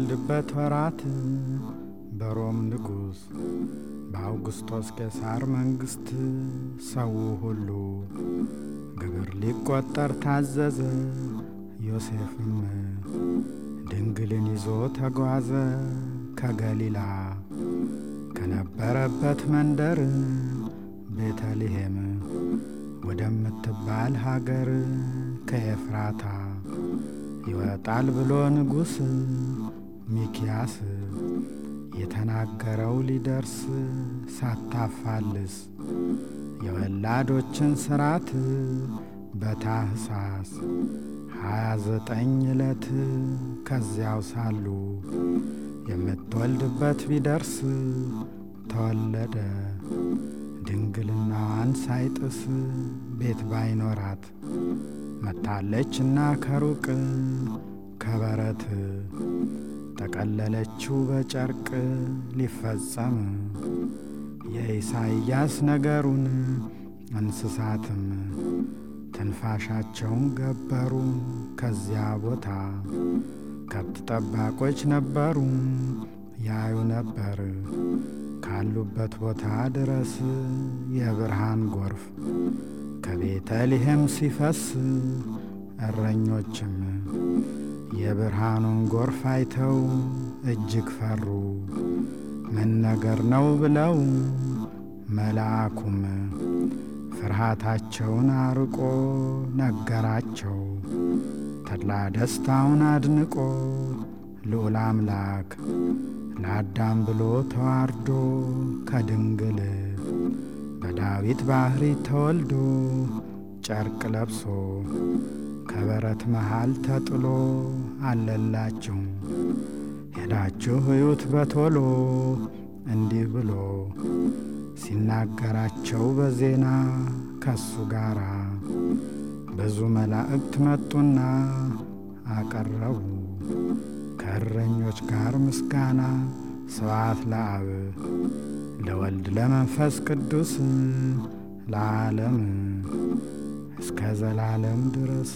በተወልድበት ወራት በሮም ንጉስ በአውግስጦስ ቄሳር መንግስት ሰው ሁሉ ግብር ሊቆጠር ታዘዘ። ዮሴፍም ድንግልን ይዞ ተጓዘ ከገሊላ ከነበረበት መንደር ቤተልሔም ወደምትባል ሀገር ከኤፍራታ ይወጣል ብሎ ንጉስ ሚኪያስ የተናገረው ሊደርስ ሳታፋልስ የወላዶችን ሥርዓት በታህሳስ 29 ዕለት ከዚያው ሳሉ የምትወልድበት ቢደርስ ተወለደ። ድንግልናዋን ሳይጥስ ቤት ባይኖራት መታለችና ከሩቅ ከበረት ተቀለለችው በጨርቅ ሊፈጸም የኢሳይያስ ነገሩን አንስሳትም ተንፋሻቸውን ገበሩ። ከዚያ ቦታ ከብት ጠባቆች ነበሩ ያዩ ነበር። ካሉበት ቦታ ድረስ የብርሃን ጎርፍ ከቤተልሔም ሲፈስ እረኞችም የብርሃኑን ጎርፍ አይተው እጅግ ፈሩ። ምን ነገር ነው ብለው መልአኩም ፍርሃታቸውን አርቆ ነገራቸው። ተድላ ደስታውን አድንቆ ልዑል አምላክ ለአዳም ብሎ ተዋርዶ ከድንግል በዳዊት ባህሪ ተወልዶ ጨርቅ ለብሶ ከበረት መሃል ተጥሎ አለላችሁ ሄዳችሁ ህይወት በቶሎ እንዲህ ብሎ ሲናገራቸው በዜና ከሱ ጋራ ብዙ መላእክት መጡና አቀረቡ ከረኞች ጋር ምስጋና ስብሐት ለአብ ለወልድ ለመንፈስ ቅዱስ ለዓለም እስከ ዘላለም ድረስ።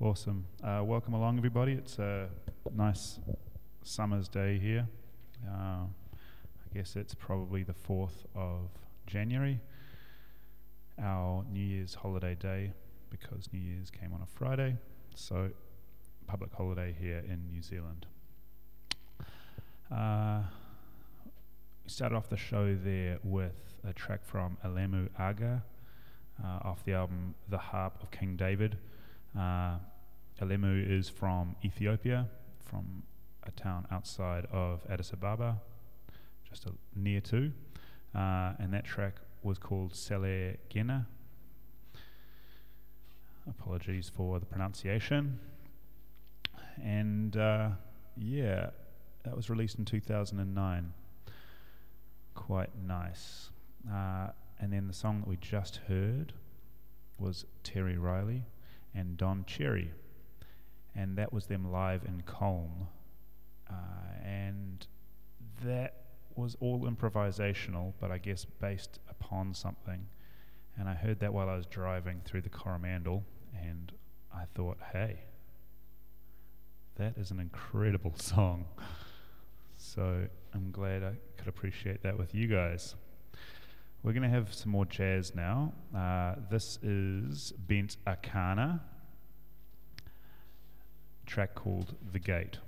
Awesome. Welcome along, everybody. It's a nice summer's day here. I guess it's probably the 4th of January, our New Year's holiday day, because New Year's came on a Friday, so public holiday here in New Zealand. We started off the show there with a track from Alemu Aga off the album The Harp of King David. Alemu is from Ethiopia, from a town outside of Addis Ababa, just near to, and that track was called Sele Genna. Apologies for the pronunciation. And yeah, that was released in 2009. Quite nice. And then the song that we just heard was Terry Riley and Don Cherry. And that was them live in Colm. And that was all improvisational, but I guess based upon something. And I heard that while I was driving through the Coromandel, and I thought, hey, that is an incredible song. So I'm glad I could appreciate that with you guys. We're going to have some more jazz now. This is Bent Arcana, a track called The Gate.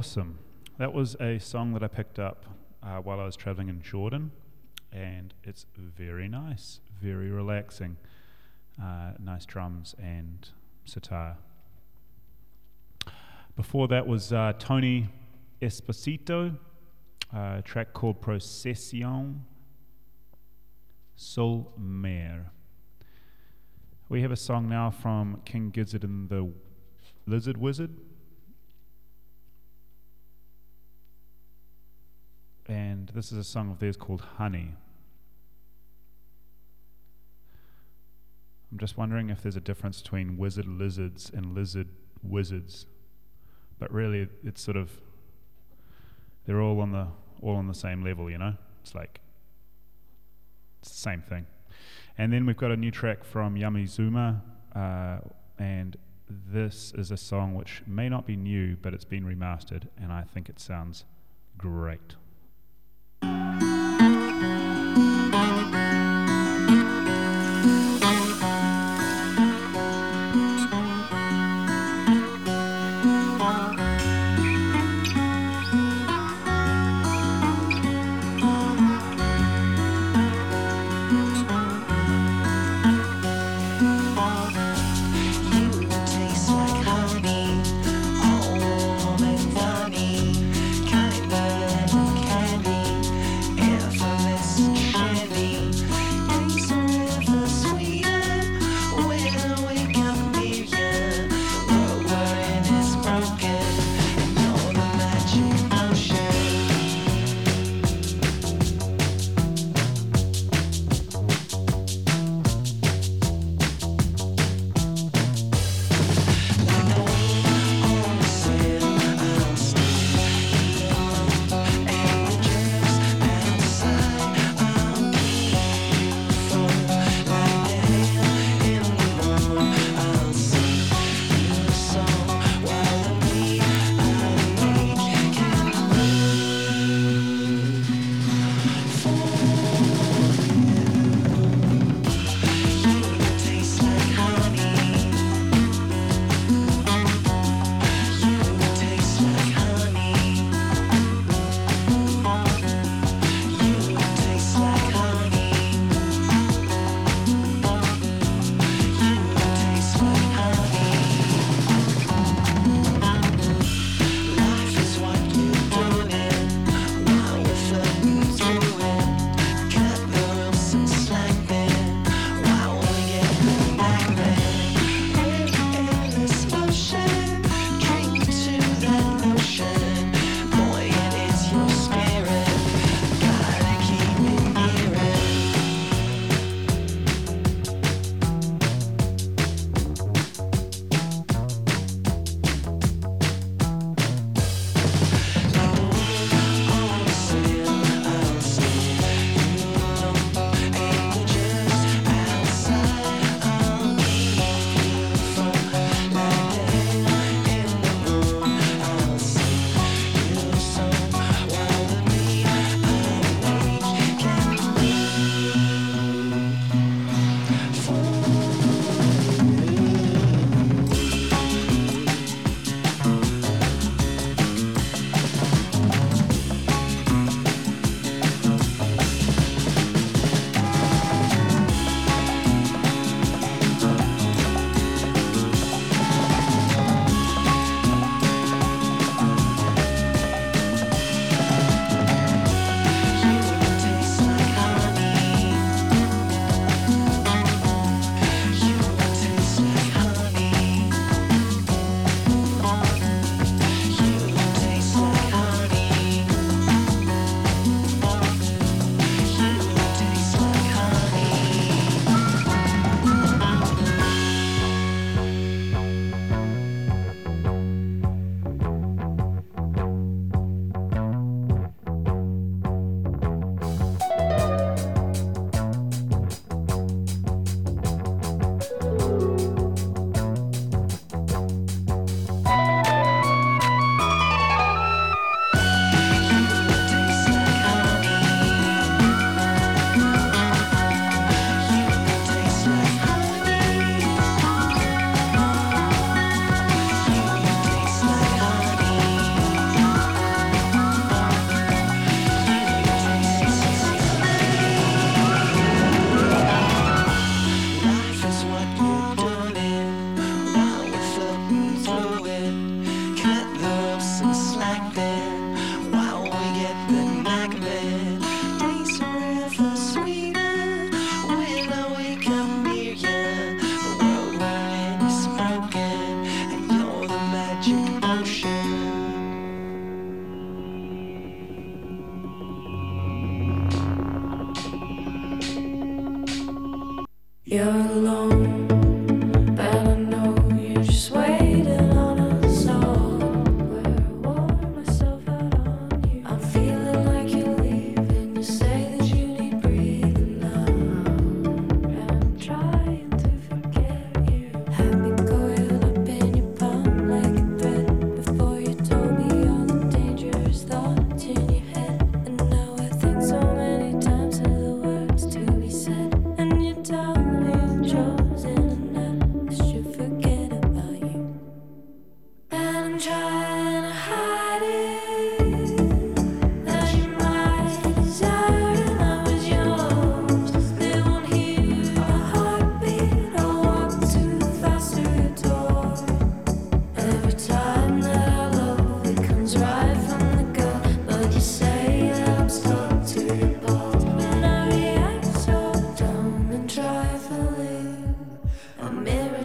Awesome. That was a song that I picked up while I was traveling in Jordan, and it's very nice, very relaxing. Nice drums and sitar. Before that was Tony Esposito, a track called Procesión Sol Mer. We have a song now from King Gizzard and the Lizard Wizard, and this is a song of theirs called Honey. I'm just wondering if there's a difference between wizard lizards and lizard wizards, but really it's sort of, they're all on the same level, you know. It's like, it's the same thing. And then we've got a new track from Yamizuma, and this is a song which may not be new, but it's been remastered, and I think it sounds great.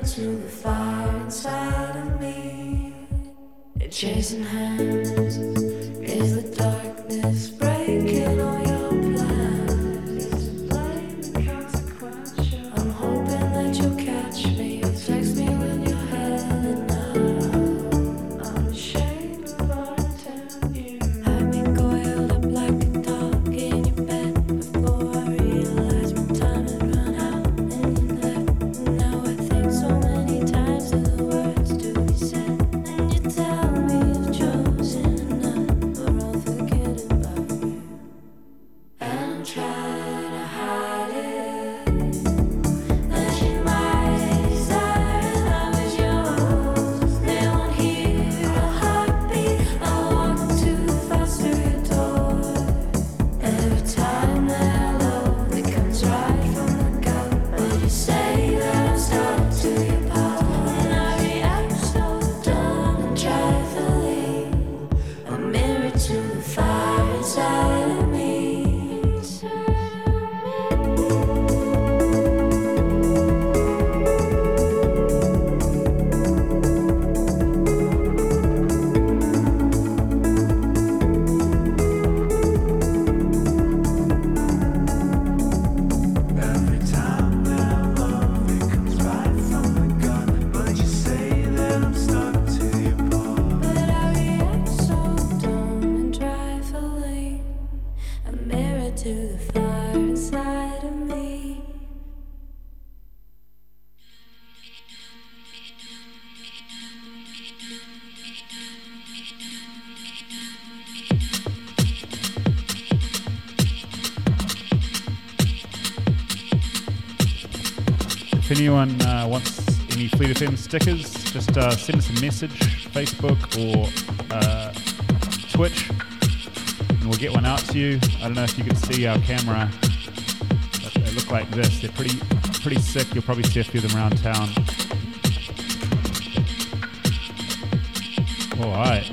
to the fire inside of me. Chasing hands, is the darkness breaking all your plans? Blame the consequential. I'm hoping that you'll catch me. Text me when you're heading out. I'm ashamed of our attempt. Had me coiled up like a dog in your bed before I realized my time had run out and you left. And now I think so many times to the words to be said. And you tell anyone wants any Fleet Defense stickers, just send us a message, Facebook or Twitch, and we'll get one out to you. I don't know if you can see our camera, but they look like this. They're pretty sick. You'll probably see a few of them around town. All right.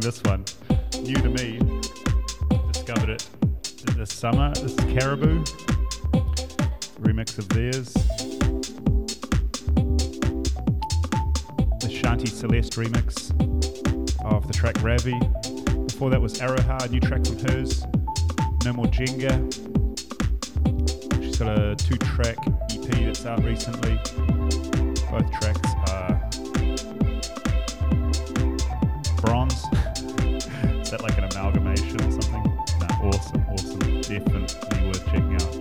This one, new to me, discovered it this summer. This is Caribou, remix of theirs, the Shanti Celeste remix of the track Ravi. Before that was Aroha, a new track from hers, No More Jenga. She's got a 2-track EP that's out recently. Both tracks are Bronze. Is that like an amalgamation or something? Nah, awesome. Definitely worth checking out.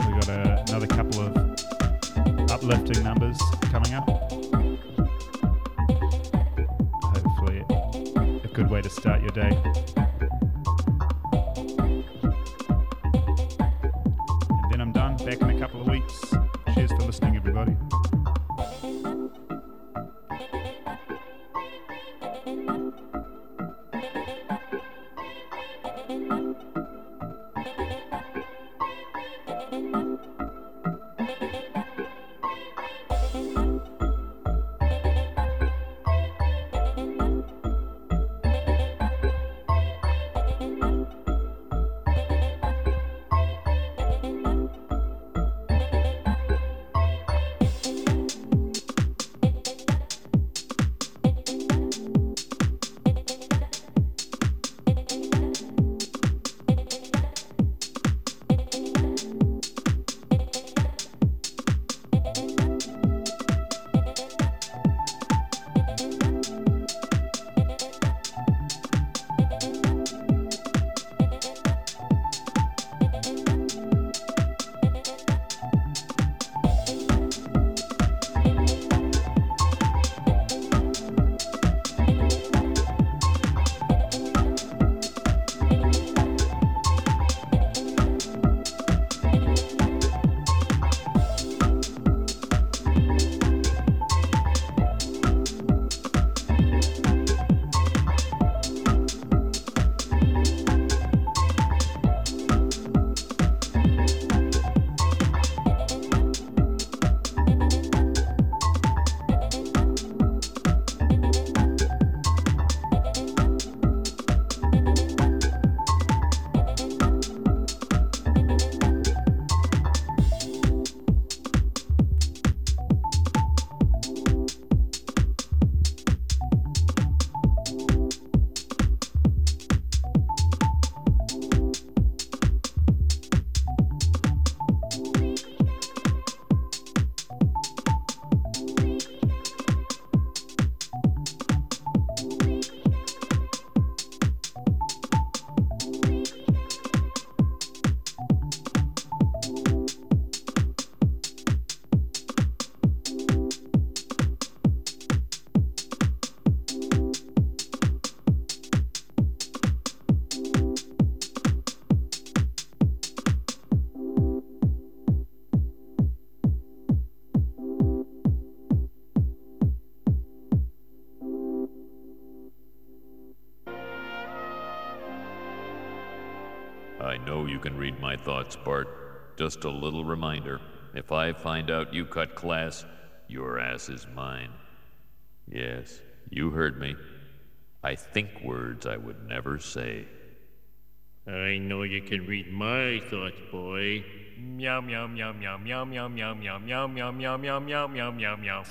We got another couple of uplifting numbers coming up. Hopefully a good way to start your day. Thank you. I know you can read my thoughts, Bart. Just a little reminder. If I find out you cut class, your ass is mine. Yes, you heard me. I think words I would never say. I know you can read my thoughts, boy. Meow, meow, meow, meow, meow, meow, meow, meow, meow, meow, meow, meow, meow, meow, meow, meow.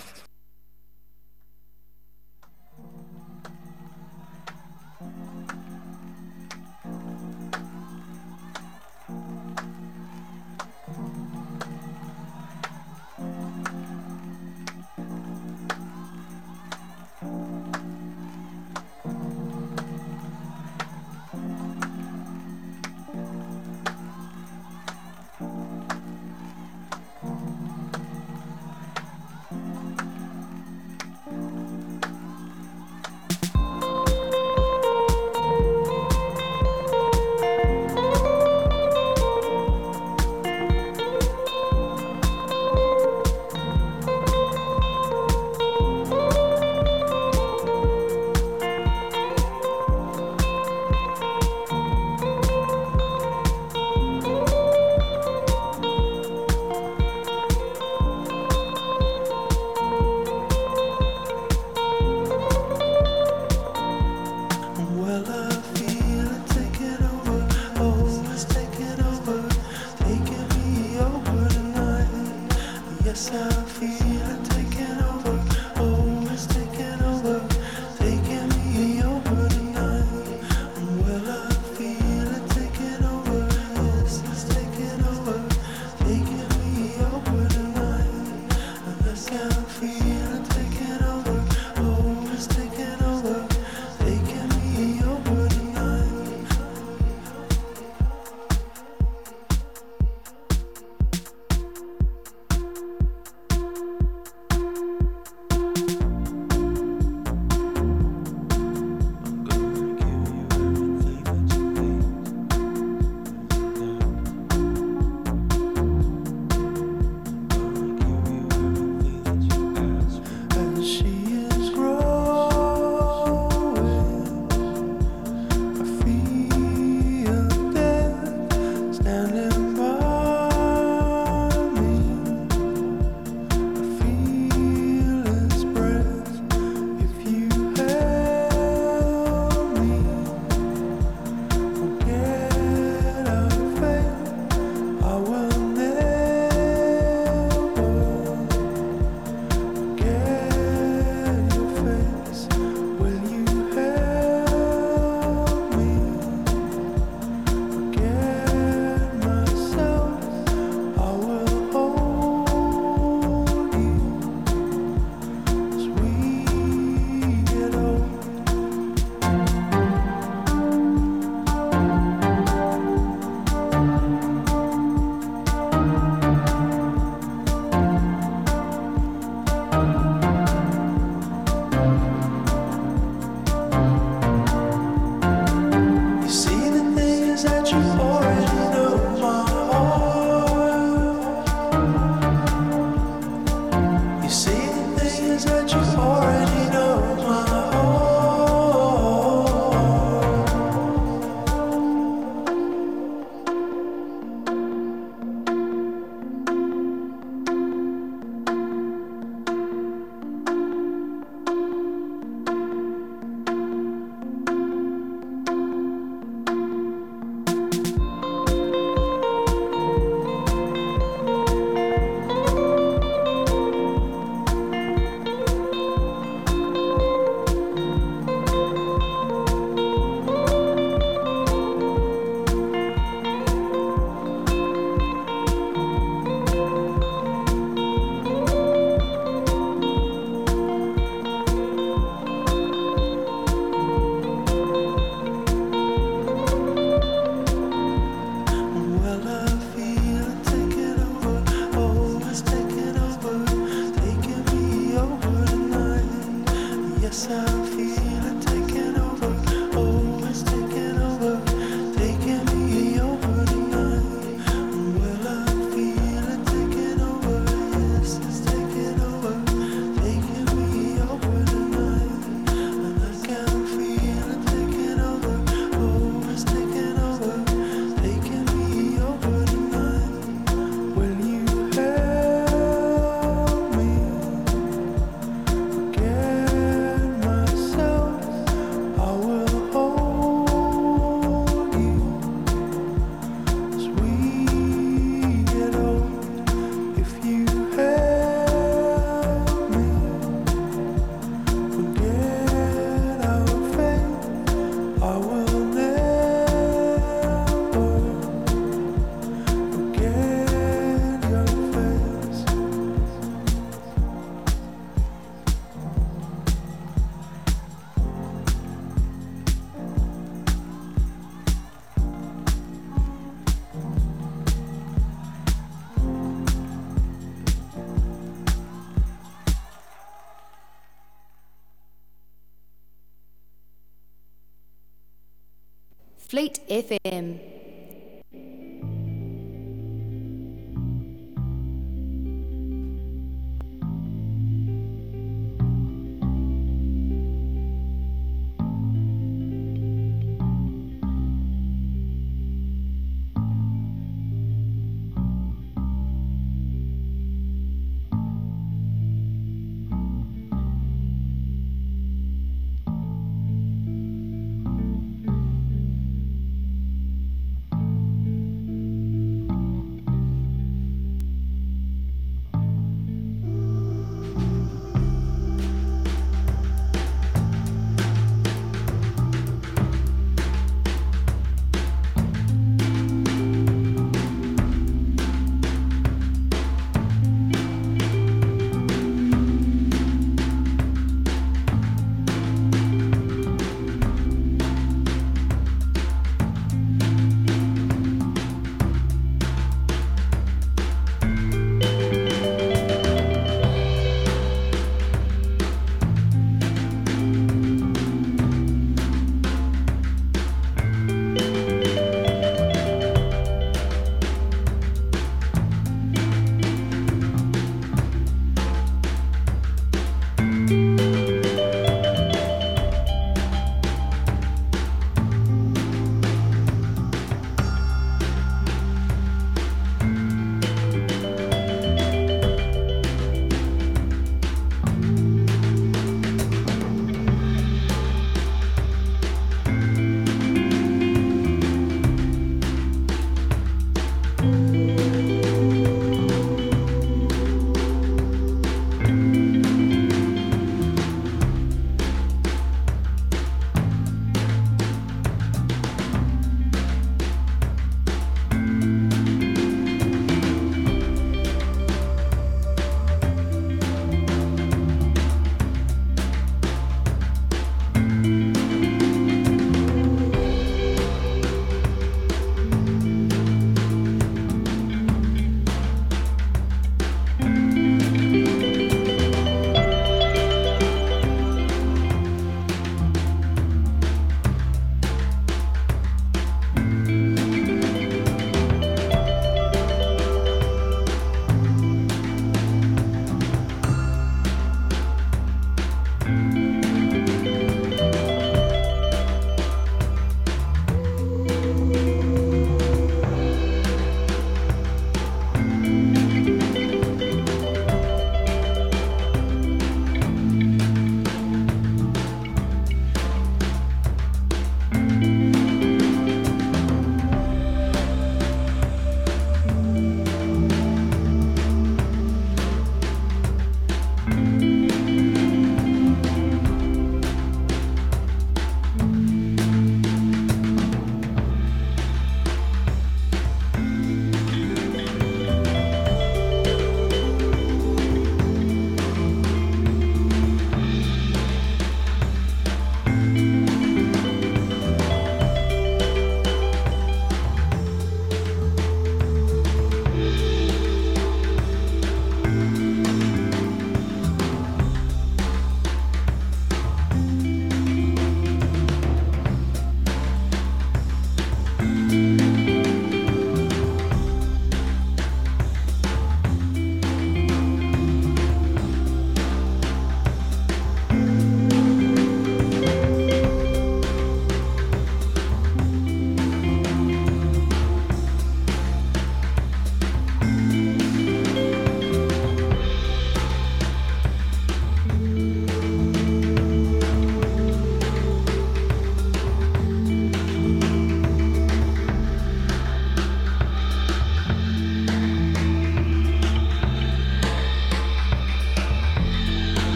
Fleet FM.